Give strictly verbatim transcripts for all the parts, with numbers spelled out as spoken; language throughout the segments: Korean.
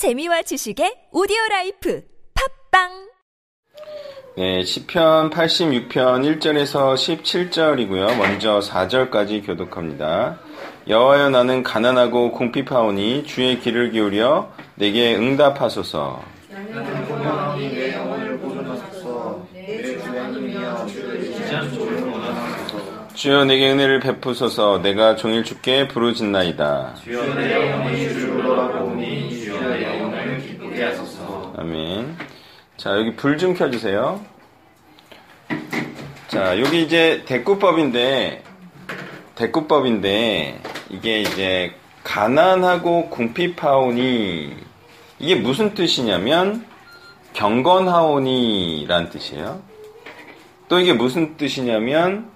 재미와 지식의 오디오라이프 팝빵. 네, 시편 팔십육 편 일 절에서 십칠 절이고요. 먼저 사 절까지 교독합니다. 여호와여, 나는 가난하고 궁핍하오니 주의 귀를 기울여 내게 응답하소서. 나는 고난하오니 내 영혼을 보존하소서. 내 주님이여, 주여 내게 은혜를 베푸소서. 내가 종일 주께 부르짖나이다. 주여 내 영혼이 주를 놀라보니 주여 내 영혼을 기쁘게 하소서. 아멘. 자, 여기 불 좀 켜주세요. 자, 여기 이제 대꾸법인데, 대꾸법인데, 이게 이제, 가난하고 궁핍하오니, 이게 무슨 뜻이냐면, 경건하오니란 뜻이에요. 또 이게 무슨 뜻이냐면,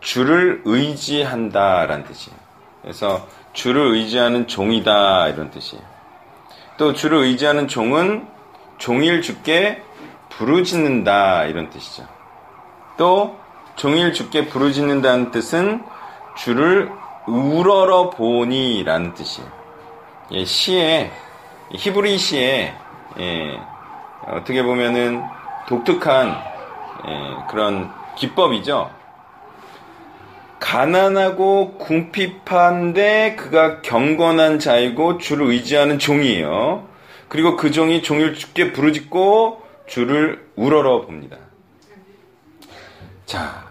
주를 의지한다란 뜻이에요. 그래서, 주를 의지하는 종이다, 이런 뜻이에요. 또 주를 의지하는 종은, 종일 주께 부르짖는다, 이런 뜻이죠. 또 종일 주께 부르짖는다는 뜻은 주를 우러러 보니 라는 뜻이에요. 예, 시에, 히브리 시에, 예, 어떻게 보면은 독특한, 예, 그런 기법이죠. 가난하고 궁핍한데 그가 경건한 자이고 주를 의지하는 종이에요. 그리고 그 종이 종일 주께 부르짖고 주를 우러러 봅니다. 자,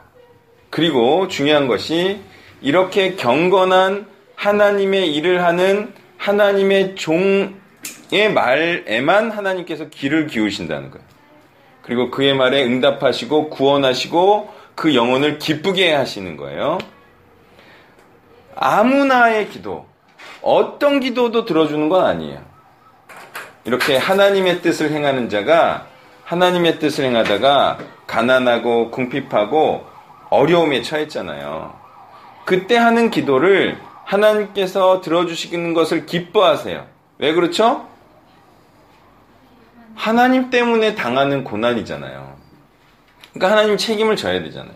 그리고 중요한 것이 이렇게 경건한 하나님의 일을 하는 하나님의 종의 말에만 하나님께서 귀를 기울이신다는 거예요. 그리고 그의 말에 응답하시고 구원하시고 그 영혼을 기쁘게 하시는 거예요. 아무나의 기도, 어떤 기도도 들어주는 건 아니에요. 이렇게 하나님의 뜻을 행하는 자가 하나님의 뜻을 행하다가 가난하고 궁핍하고 어려움에 처했잖아요. 그때 하는 기도를 하나님께서 들어주시는 것을 기뻐하세요. 왜 그렇죠? 하나님 때문에 당하는 고난이잖아요. 그러니까 하나님 책임을 져야 되잖아요.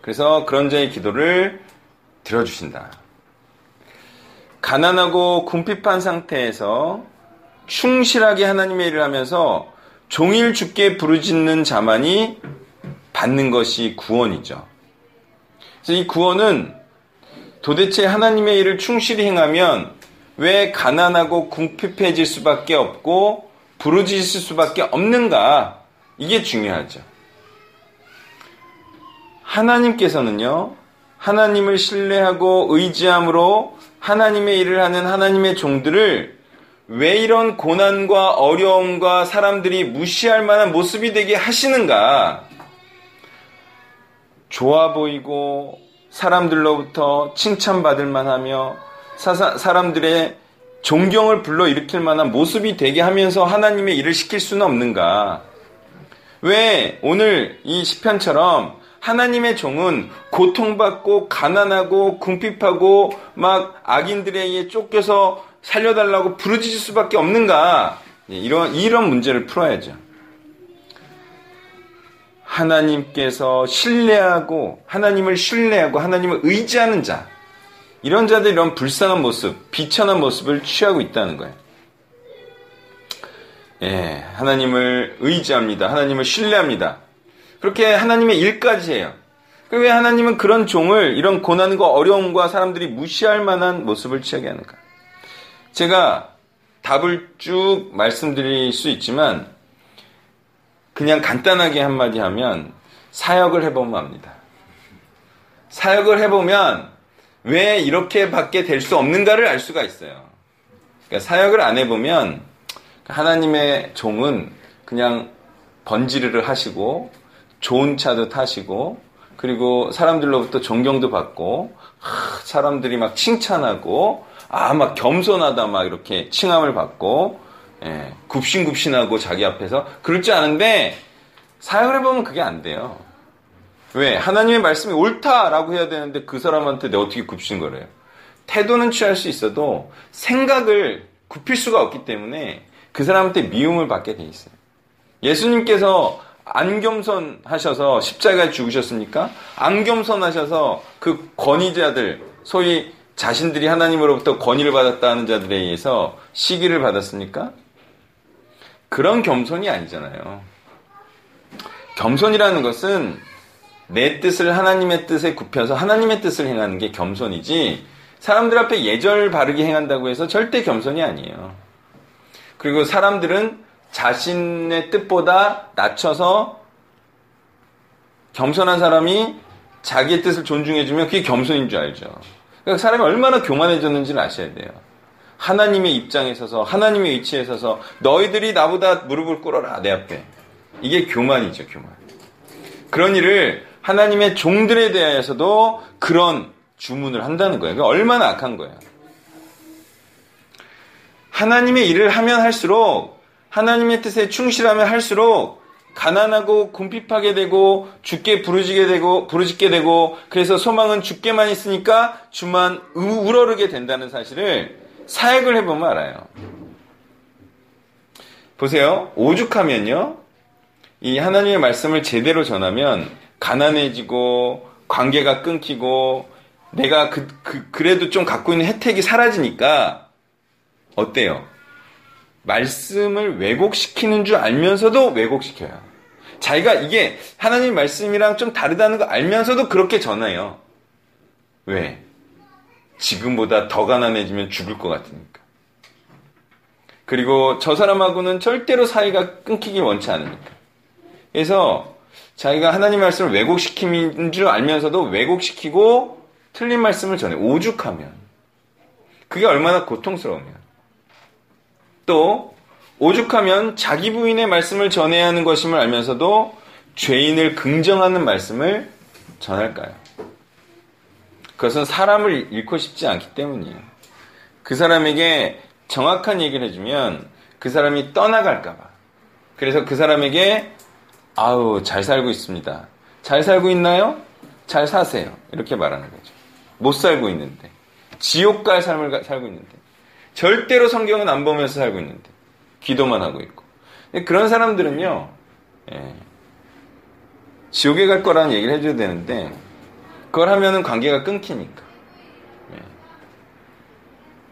그래서 그런 자의 기도를 들어주신다. 가난하고 궁핍한 상태에서 충실하게 하나님의 일을 하면서 종일 주께 부르짖는 자만이 받는 것이 구원이죠. 그래서 이 구원은 도대체 하나님의 일을 충실히 행하면 왜 가난하고 궁핍해질 수밖에 없고 부르짖을 수밖에 없는가? 이게 중요하죠. 하나님께서는요, 하나님을 신뢰하고 의지함으로 하나님의 일을 하는 하나님의 종들을 왜 이런 고난과 어려움과 사람들이 무시할 만한 모습이 되게 하시는가? 좋아 보이고 사람들로부터 칭찬받을 만하며 사사, 사람들의 존경을 불러일으킬 만한 모습이 되게 하면서 하나님의 일을 시킬 수는 없는가? 왜 오늘 이 시편처럼 하나님의 종은 고통받고 가난하고 궁핍하고 막 악인들에 의해 쫓겨서 살려달라고 부르짖을 수밖에 없는가? 이런 이런 문제를 풀어야죠. 하나님께서 신뢰하고 하나님을 신뢰하고 하나님을 의지하는 자, 이런 자들이 이런 불쌍한 모습, 비천한 모습을 취하고 있다는 거예요. 예, 하나님을 의지합니다. 하나님을 신뢰합니다. 그렇게 하나님의 일까지 해요. 왜 하나님은 그런 종을 이런 고난과 어려움과 사람들이 무시할 만한 모습을 취하게 하는가? 제가 답을 쭉 말씀드릴 수 있지만 그냥 간단하게 한마디 하면 사역을 해보면 압니다. 사역을 해보면 왜 이렇게밖에 될 수 없는가를 알 수가 있어요. 그러니까 사역을 안 해보면 하나님의 종은 그냥 번지르르 하시고 좋은 차도 타시고 그리고 사람들로부터 존경도 받고 사람들이 막 칭찬하고 아, 막 겸손하다, 막 이렇게 칭함을 받고, 예, 굽신굽신하고 자기 앞에서. 그럴 줄 아는데, 사역을 해보면 그게 안 돼요. 왜? 하나님의 말씀이 옳다라고 해야 되는데 그 사람한테 내가 어떻게 굽신거려요? 태도는 취할 수 있어도 생각을 굽힐 수가 없기 때문에 그 사람한테 미움을 받게 돼 있어요. 예수님께서 안 겸손하셔서 십자가에 죽으셨습니까? 안 겸손하셔서 그 권위자들, 소위 자신들이 하나님으로부터 권위를 받았다는 자들에 의해서 시기를 받았습니까? 그런 겸손이 아니잖아요. 겸손이라는 것은 내 뜻을 하나님의 뜻에 굽혀서 하나님의 뜻을 행하는 게 겸손이지, 사람들 앞에 예절 바르게 행한다고 해서 절대 겸손이 아니에요. 그리고 사람들은 자신의 뜻보다 낮춰서 겸손한 사람이 자기의 뜻을 존중해주면 그게 겸손인 줄 알죠. 그러니까 사람이 얼마나 교만해졌는지를 아셔야 돼요. 하나님의 입장에 서서, 하나님의 위치에 서서 너희들이 나보다 무릎을 꿇어라 내 앞에, 이게 교만이죠. 교만. 그런 일을 하나님의 종들에 대해서도 그런 주문을 한다는 거예요. 그러니까 얼마나 악한 거예요. 하나님의 일을 하면 할수록, 하나님의 뜻에 충실하면 할수록 가난하고 궁핍하게 되고 죽게 부르짖게 되고 부르짖게 되고 그래서 소망은 죽게만 있으니까 주만 우러르게 된다는 사실을 사역을 해보면 알아요. 보세요. 오죽하면요, 이 하나님의 말씀을 제대로 전하면 가난해지고 관계가 끊기고 내가 그, 그, 그래도 좀 갖고 있는 혜택이 사라지니까 어때요? 말씀을 왜곡시키는 줄 알면서도 왜곡시켜요. 자기가 이게 하나님의 말씀이랑 좀 다르다는 거 알면서도 그렇게 전해요. 왜? 지금보다 더 가난해지면 죽을 것 같으니까. 그리고 저 사람하고는 절대로 사이가 끊기길 원치 않으니까. 그래서 자기가 하나님의 말씀을 왜곡시키는 줄 알면서도 왜곡시키고 틀린 말씀을 전해요. 오죽하면. 그게 얼마나 고통스러우면. 또 오죽하면 자기 부인의 말씀을 전해야 하는 것임을 알면서도 죄인을 긍정하는 말씀을 전할까요? 그것은 사람을 잃고 싶지 않기 때문이에요. 그 사람에게 정확한 얘기를 해주면 그 사람이 떠나갈까 봐. 그래서 그 사람에게 아우, 잘 살고 있습니다. 잘 살고 있나요? 잘 사세요. 이렇게 말하는 거죠. 못 살고 있는데. 지옥 갈 삶을 살고 있는데. 절대로 성경은 안 보면서 살고 있는데 기도만 하고 있고. 그런 사람들은요, 예, 지옥에 갈 거라는 얘기를 해줘야 되는데 그걸 하면은 관계가 끊기니까. 예.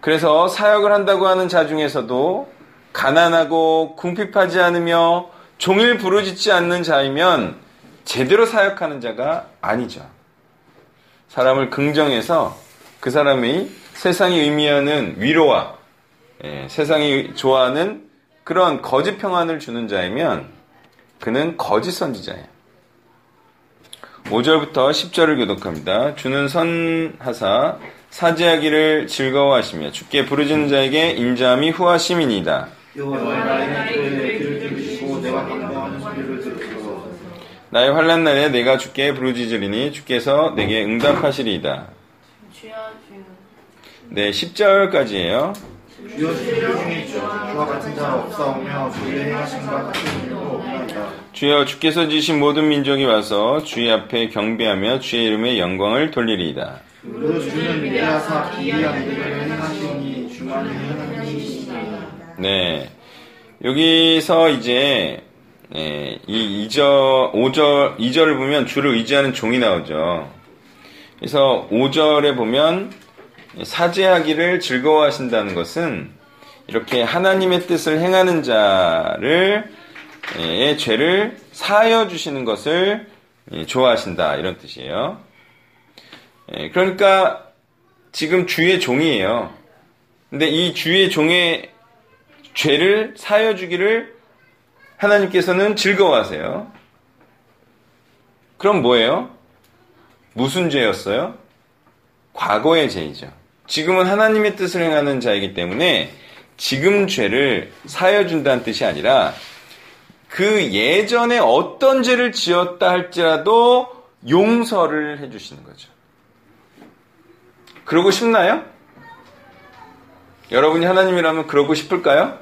그래서 사역을 한다고 하는 자 중에서도 가난하고 궁핍하지 않으며 종일 부르짖지 않는 자이면 제대로 사역하는 자가 아니죠. 사람을 긍정해서 그 사람의 세상이 의미하는 위로와 예, 세상이 좋아하는 그런 거짓 평안을 주는 자이면 그는 거짓 선지자예요. 오 절부터 십 절을 교독합니다. 주는 선하사 사죄하기를 즐거워하시며 주께 부르짖는 자에게 인자함이 후하심이니이다. 나의 환난 날에 내가 주께 부르짖으리니 주께서 내게 응답하시리이다. 네, 십 절까지예요. 주여, 주께서 지으신 모든 민족이 와서 주의 앞에 경배하며 주의 이름의 영광을 돌리리이다. 네, 여기서 이제 네, 이 이 절, 오 절, 이 절을 보면 주를 의지하는 종이 나오죠. 그래서 오 절에 보면 사죄하기를 즐거워하신다는 것은 이렇게 하나님의 뜻을 행하는 자의 죄를 사하여 주시는 것을 좋아하신다, 이런 뜻이에요. 그러니까 지금 주의 종이에요. 근데 이 주의 종의 죄를 사하여 주기를 하나님께서는 즐거워하세요. 그럼 뭐예요? 무슨 죄였어요? 과거의 죄이죠. 지금은 하나님의 뜻을 행하는 자이기 때문에 지금 죄를 사여준다는 뜻이 아니라 그 예전에 어떤 죄를 지었다 할지라도 용서를 해주시는 거죠. 그러고 싶나요? 여러분이 하나님이라면 그러고 싶을까요?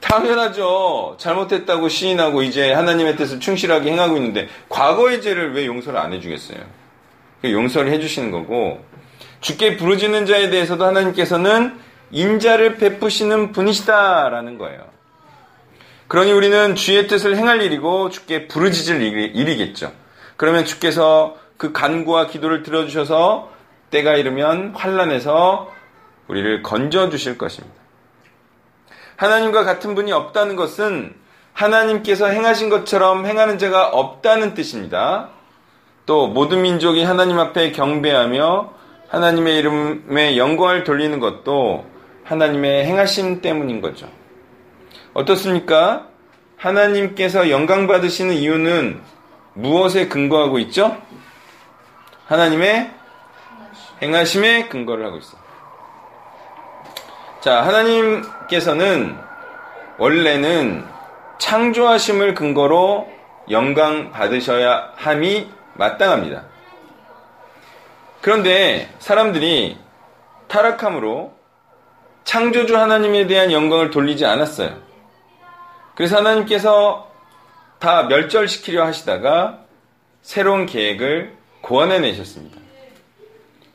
당연하죠. 잘못했다고 시인하고 이제 하나님의 뜻을 충실하게 행하고 있는데 과거의 죄를 왜 용서를 안 해주겠어요? 용서를 해주시는 거고, 주께 부르짖는 자에 대해서도 하나님께서는 인자를 베푸시는 분이시다라는 거예요. 그러니 우리는 주의 뜻을 행할 일이고 주께 부르짖을 일이겠죠. 그러면 주께서 그 간구와 기도를 들어주셔서 때가 이르면 환난에서 우리를 건져주실 것입니다. 하나님과 같은 분이 없다는 것은 하나님께서 행하신 것처럼 행하는 자가 없다는 뜻입니다. 또 모든 민족이 하나님 앞에 경배하며 하나님의 이름에 영광을 돌리는 것도 하나님의 행하심 때문인 거죠. 어떻습니까? 하나님께서 영광 받으시는 이유는 무엇에 근거하고 있죠? 하나님의 행하심에 근거를 하고 있어요. 자, 하나님께서는 원래는 창조하심을 근거로 영광 받으셔야 함이 마땅합니다. 그런데 사람들이 타락함으로 창조주 하나님에 대한 영광을 돌리지 않았어요. 그래서 하나님께서 다 멸절시키려 하시다가 새로운 계획을 고안해내셨습니다.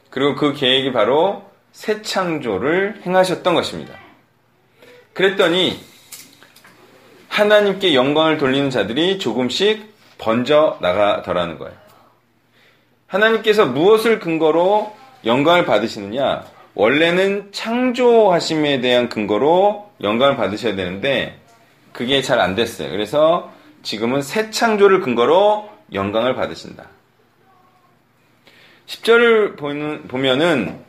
그리고 그 계획이 바로 새 창조를 행하셨던 것입니다. 그랬더니 하나님께 영광을 돌리는 자들이 조금씩 번져 나가더라는 거예요. 하나님께서 무엇을 근거로 영광을 받으시느냐? 원래는 창조하심에 대한 근거로 영광을 받으셔야 되는데 그게 잘 안 됐어요. 그래서 지금은 새 창조를 근거로 영광을 받으신다. 십 절을 보면은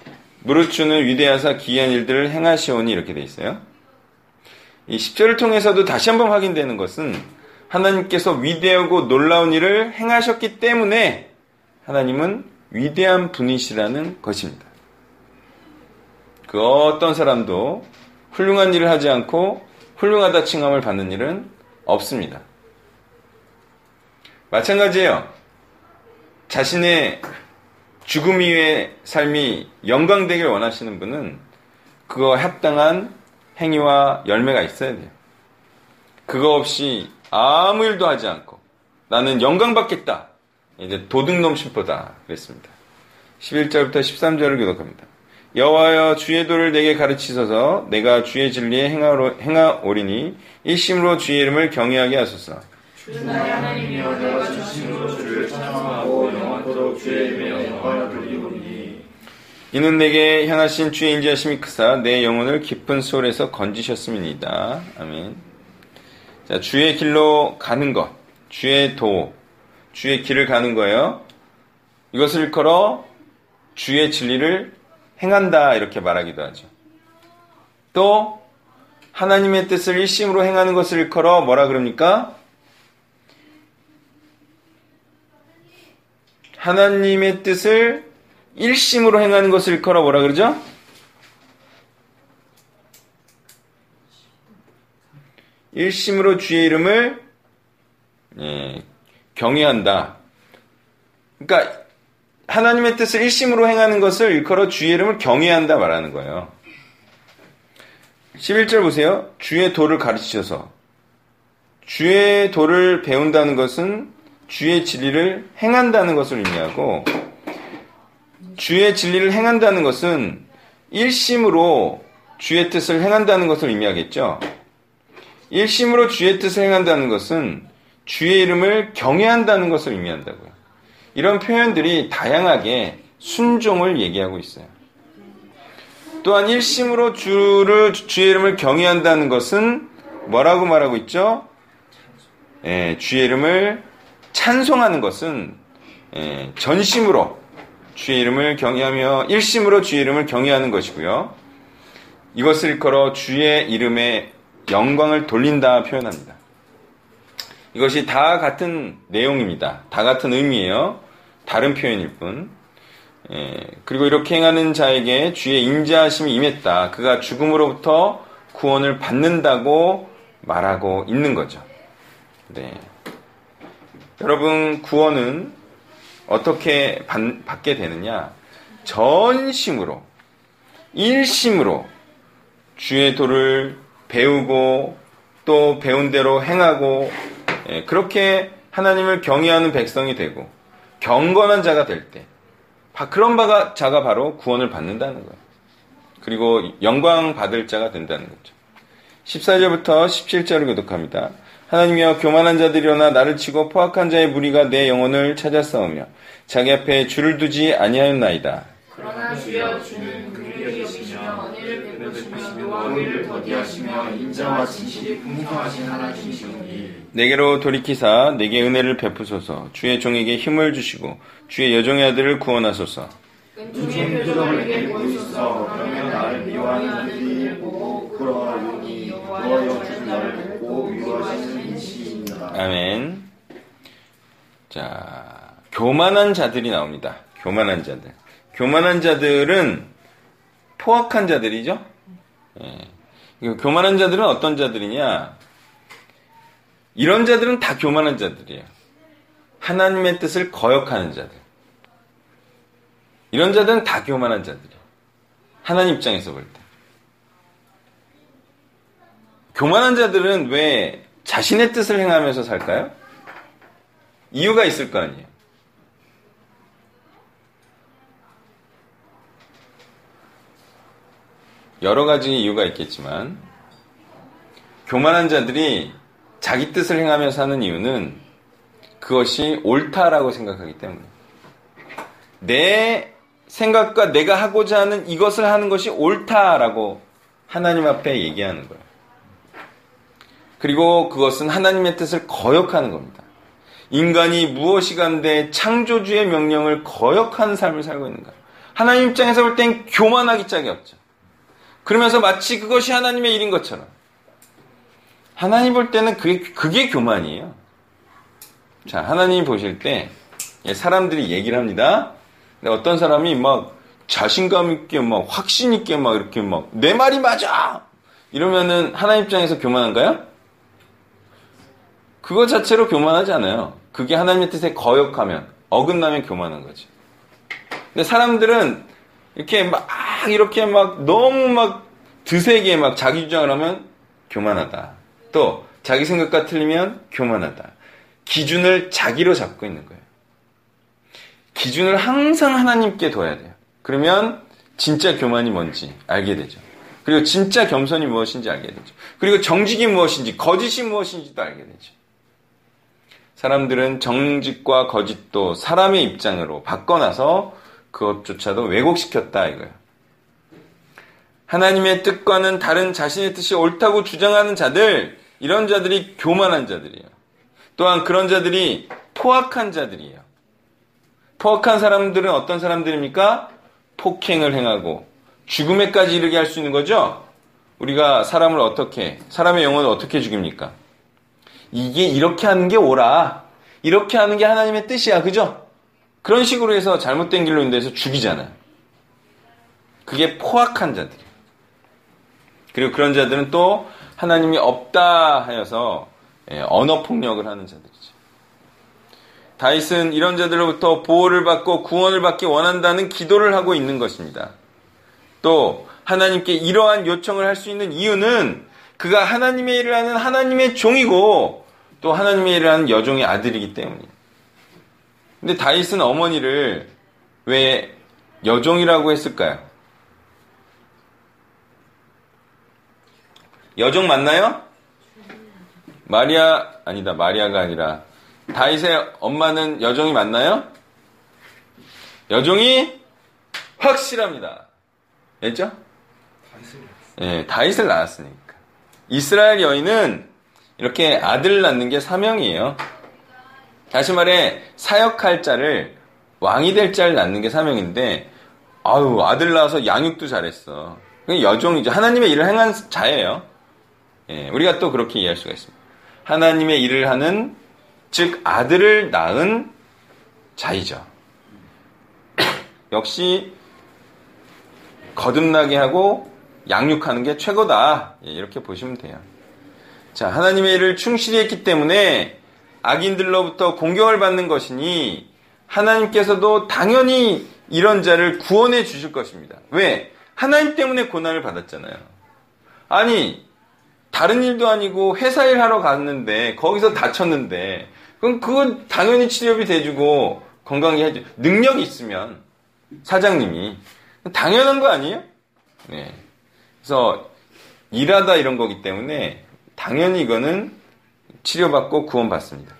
무릇 주는 위대하사 기이한 일들을 행하시오니 이렇게 돼 있어요. 이 십 절을 통해서도 다시 한번 확인되는 것은 하나님께서 위대하고 놀라운 일을 행하셨기 때문에 하나님은 위대한 분이시라는 것입니다. 그 어떤 사람도 훌륭한 일을 하지 않고 훌륭하다 칭함을 받는 일은 없습니다. 마찬가지예요. 자신의 죽음 이후의 삶이 영광되길 원하시는 분은 그거에 합당한 행위와 열매가 있어야 돼요. 그거 없이 아무 일도 하지 않고 나는 영광 받겠다. 이제 도둑놈 심보다 그랬습니다. 십일 절부터 십삼 절을 교독합니다. 여호와여 주의 도를 내게 가르치소서. 내가 주의 진리에 행하오리니 일심으로 주의 이름을 경외하게 하소서. 주 나의 하나님이여 내가 진심으로 주를 찬양하고 영원토록 주의 이름에 영광을 돌리오니 이는 내게 향하신 주의 인자심이 크사 내 영혼을 깊은 소울에서 건지셨음이니이다. 아멘. 자, 주의 길로 가는 것, 주의 도, 주의 길을 가는 거예요. 이것을 걸어 주의 진리를 행한다 이렇게 말하기도 하죠. 또 하나님의 뜻을 일심으로 행하는 것을 일컬어 뭐라 그럽니까? 하나님의 뜻을 일심으로 행하는 것을 일컬어 뭐라 그러죠? 일심으로 주의 이름을 예, 경외한다. 그러니까 하나님의 뜻을 일심으로 행하는 것을 일컬어 주의 이름을 경외한다 말하는 거예요. 십일 절 보세요. 주의 도를 가르치셔서. 주의 도를 배운다는 것은 주의 진리를 행한다는 것을 의미하고 주의 진리를 행한다는 것은 일심으로 주의 뜻을 행한다는 것을 의미하겠죠. 일심으로 주의 뜻을 행한다는 것은 주의 이름을 경외한다는 것을 의미한다고요. 이런 표현들이 다양하게 순종을 얘기하고 있어요. 또한 일심으로 주를, 주의 이름을 경외한다는 것은 뭐라고 말하고 있죠? 예, 주의 이름을 찬송하는 것은 예, 전심으로 주의 이름을 경외하며 일심으로 주의 이름을 경외하는 것이고요. 이것을 걸어 주의 이름에 영광을 돌린다 표현합니다. 이것이 다 같은 내용입니다. 다 같은 의미예요. 다른 표현일 뿐. 예, 그리고 이렇게 행하는 자에게 주의 인자하심이 임했다. 그가 죽음으로부터 구원을 받는다고 말하고 있는 거죠. 네. 여러분, 구원은 어떻게 받, 받게 되느냐? 전심으로, 일심으로 주의 도를 배우고 또 배운 대로 행하고 예, 그렇게 하나님을 경외하는 백성이 되고 경건한 자가 될 때 그런 바가 자가 바로 구원을 받는다는 거예요. 그리고 영광 받을 자가 된다는 거죠. 십사 절부터 십칠 절을 교독합니다. 하나님이여, 교만한 자들이여나 나를 치고 포악한 자의 무리가 내 영혼을 찾아싸우며 자기 앞에 줄을 두지 아니하였나이다. 그러나 주여, 주는 긍휼히 여기시며 은혜를 베푸시며 노하기를 더디하시며 인자와 진실이 풍성하신 하나님이시니 내게로 돌이키사 내게 은혜를 베푸소서. 주의 종에게 힘을 주시고 주의 여종의 아들을 구원하소서. 은중의 표정을 내게 보이소서. 그러면 나를 미워하는 이들이 보고 부러워하니 너여 주 나를 듣고 미워하시는 이시입니다. 아멘. 자, 교만한 자들이 나옵니다. 교만한 자들. 교만한 자들은 포악한 자들이죠. 예. 교만한 자들은 어떤 자들이냐? 이런 자들은 다 교만한 자들이에요. 하나님의 뜻을 거역하는 자들. 이런 자들은 다 교만한 자들이에요. 하나님 입장에서 볼 때. 교만한 자들은 왜 자신의 뜻을 행하면서 살까요? 이유가 있을 거 아니에요. 여러 가지 이유가 있겠지만, 교만한 자들이 자기 뜻을 행하면서 하는 이유는 그것이 옳다라고 생각하기 때문에, 내 생각과 내가 하고자 하는 이것을 하는 것이 옳다라고 하나님 앞에 얘기하는 거예요. 그리고 그것은 하나님의 뜻을 거역하는 겁니다. 인간이 무엇이 간데 창조주의 명령을 거역하는 삶을 살고 있는가. 하나님 입장에서 볼 땐 교만하기 짝이 없죠. 그러면서 마치 그것이 하나님의 일인 것처럼. 하나님 볼 때는 그게, 그게 교만이에요. 자, 하나님이 보실 때, 사람들이 얘기를 합니다. 근데 어떤 사람이 막 자신감 있게, 막 확신 있게, 막 이렇게 막, 내 말이 맞아! 이러면은 하나님 입장에서 교만한가요? 그거 자체로 교만하지 않아요. 그게 하나님의 뜻에 거역하면, 어긋나면 교만한 거지. 근데 사람들은 이렇게 막, 이렇게 막, 너무 막, 드세게 막 자기 주장을 하면 교만하다. 또 자기 생각과 틀리면 교만하다. 기준을 자기로 잡고 있는 거예요. 기준을 항상 하나님께 둬야 돼요. 그러면 진짜 교만이 뭔지 알게 되죠. 그리고 진짜 겸손이 무엇인지 알게 되죠. 그리고 정직이 무엇인지, 거짓이 무엇인지도 알게 되죠. 사람들은 정직과 거짓도 사람의 입장으로 바꿔놔서 그것조차도 왜곡시켰다 이거예요. 하나님의 뜻과는 다른 자신의 뜻이 옳다고 주장하는 자들, 이런 자들이 교만한 자들이에요. 또한 그런 자들이 포악한 자들이에요. 포악한 사람들은 어떤 사람들입니까? 폭행을 행하고 죽음에까지 이르게 할 수 있는 거죠? 우리가 사람을 어떻게, 사람의 영혼을 어떻게 죽입니까? 이게 이렇게 하는 게 옳아. 이렇게 하는 게 하나님의 뜻이야. 그죠? 그런 식으로 해서 잘못된 길로 인도해서 죽이잖아요. 그게 포악한 자들이에요. 그리고 그런 자들은 또 하나님이 없다 하여서 언어폭력을 하는 자들이죠. 다윗은 이런 자들로부터 보호를 받고 구원을 받기 원한다는 기도를 하고 있는 것입니다. 또 하나님께 이러한 요청을 할 수 있는 이유는 그가 하나님의 일을 하는 하나님의 종이고 또 하나님의 일을 하는 여종의 아들이기 때문이에요. 근데 다윗은 어머니를 왜 여종이라고 했을까요? 여종 맞나요? 마리아, 아니다, 마리아가 아니라, 다윗의 엄마는 여종이 맞나요? 여종이 확실합니다. 알죠? 예, 다윗을 낳았으니까. 이스라엘 여인은 이렇게 아들을 낳는 게 사명이에요. 다시 말해, 사역할 자를, 왕이 될 자를 낳는 게 사명인데, 아유, 아들 낳아서 양육도 잘했어. 여종이죠. 하나님의 일을 행한 자예요. 예, 우리가 또 그렇게 이해할 수가 있습니다. 하나님의 일을 하는, 즉 아들을 낳은 자이죠. 역시 거듭나게 하고 양육하는 게 최고다. 예, 이렇게 보시면 돼요. 자, 하나님의 일을 충실히 했기 때문에 악인들로부터 공경을 받는 것이니 하나님께서도 당연히 이런 자를 구원해 주실 것입니다. 왜? 하나님 때문에 고난을 받았잖아요. 아니, 다른 일도 아니고 회사 일하러 갔는데 거기서 다쳤는데 그럼 그건 당연히 치료비 대주고 건강히 해줘. 능력이 있으면 사장님이 당연한 거 아니에요? 네. 그래서 일하다 이런 거기 때문에 당연히 이거는 치료받고 구원받습니다.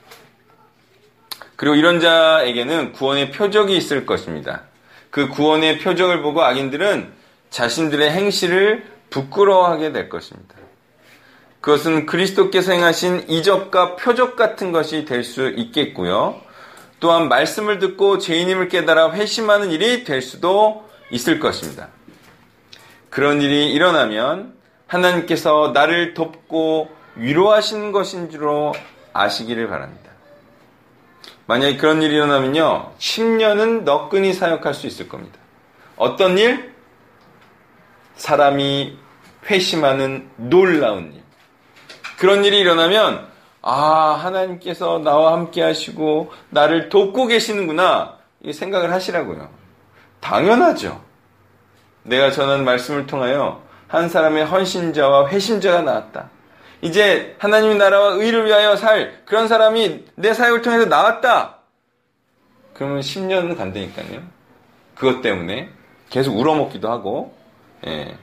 그리고 이런 자에게는 구원의 표적이 있을 것입니다. 그 구원의 표적을 보고 악인들은 자신들의 행실을 부끄러워하게 될 것입니다. 그것은 그리스도께서 행하신 이적과 표적 같은 것이 될 수 있겠고요. 또한 말씀을 듣고 죄인임을 깨달아 회심하는 일이 될 수도 있을 것입니다. 그런 일이 일어나면 하나님께서 나를 돕고 위로하신 것인 줄로 아시기를 바랍니다. 만약에 그런 일이 일어나면요, 십 년은 너끈히 사역할 수 있을 겁니다. 어떤 일? 사람이 회심하는 놀라운 일. 그런 일이 일어나면 아, 하나님께서 나와 함께 하시고 나를 돕고 계시는구나, 이 생각을 하시라고요. 당연하죠. 내가 전한 말씀을 통하여 한 사람의 헌신자와 회심자가 나왔다. 이제 하나님의 나라와 의를 위하여 살 그런 사람이 내 사역을 통해서 나왔다. 그러면 십 년은 간다니까요. 그것 때문에 계속 울어먹기도 하고. 예.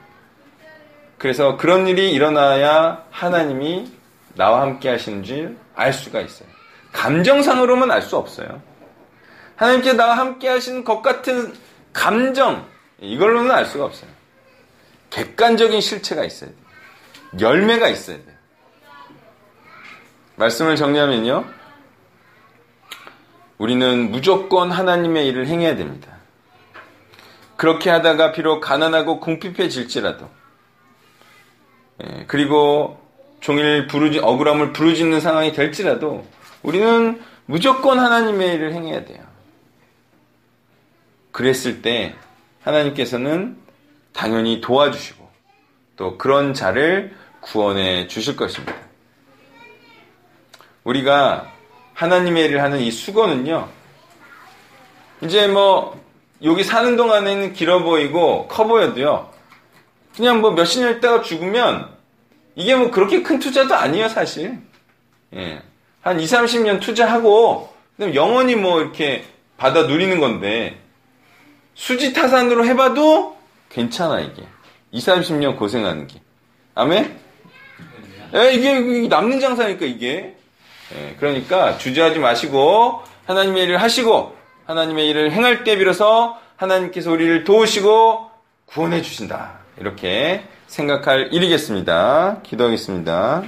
그래서 그런 일이 일어나야 하나님이 나와 함께 하시는 줄 알 수가 있어요. 감정상으로만 알 수 없어요. 하나님께서 나와 함께 하신 것 같은 감정, 이걸로는 알 수가 없어요. 객관적인 실체가 있어야 돼요. 열매가 있어야 돼요. 말씀을 정리하면요, 우리는 무조건 하나님의 일을 행해야 됩니다. 그렇게 하다가 비록 가난하고 궁핍해질지라도, 예, 그리고 종일 부르지, 억울함을 부르짖는 상황이 될지라도 우리는 무조건 하나님의 일을 행해야 돼요. 그랬을 때 하나님께서는 당연히 도와주시고 또 그런 자를 구원해 주실 것입니다. 우리가 하나님의 일을 하는 이 수고는요, 이제 뭐 여기 사는 동안에는 길어 보이고 커 보여도요, 그냥 뭐 몇십 년 있다가 죽으면 이게 뭐 그렇게 큰 투자도 아니에요, 사실. 예. 한 이삼십 년 투자하고 그다음에 영원히 뭐 이렇게 받아 누리는 건데, 수지타산으로 해봐도 괜찮아, 이게. 이삼십 년 고생하는 게. 아멘? 예, 이게 남는 장사니까, 이게. 예, 그러니까 주저하지 마시고 하나님의 일을 하시고 하나님의 일을 행할 때 비로소 하나님께서 우리를 도우시고 구원해 주신다, 이렇게 생각할 일이겠습니다. 기도하겠습니다.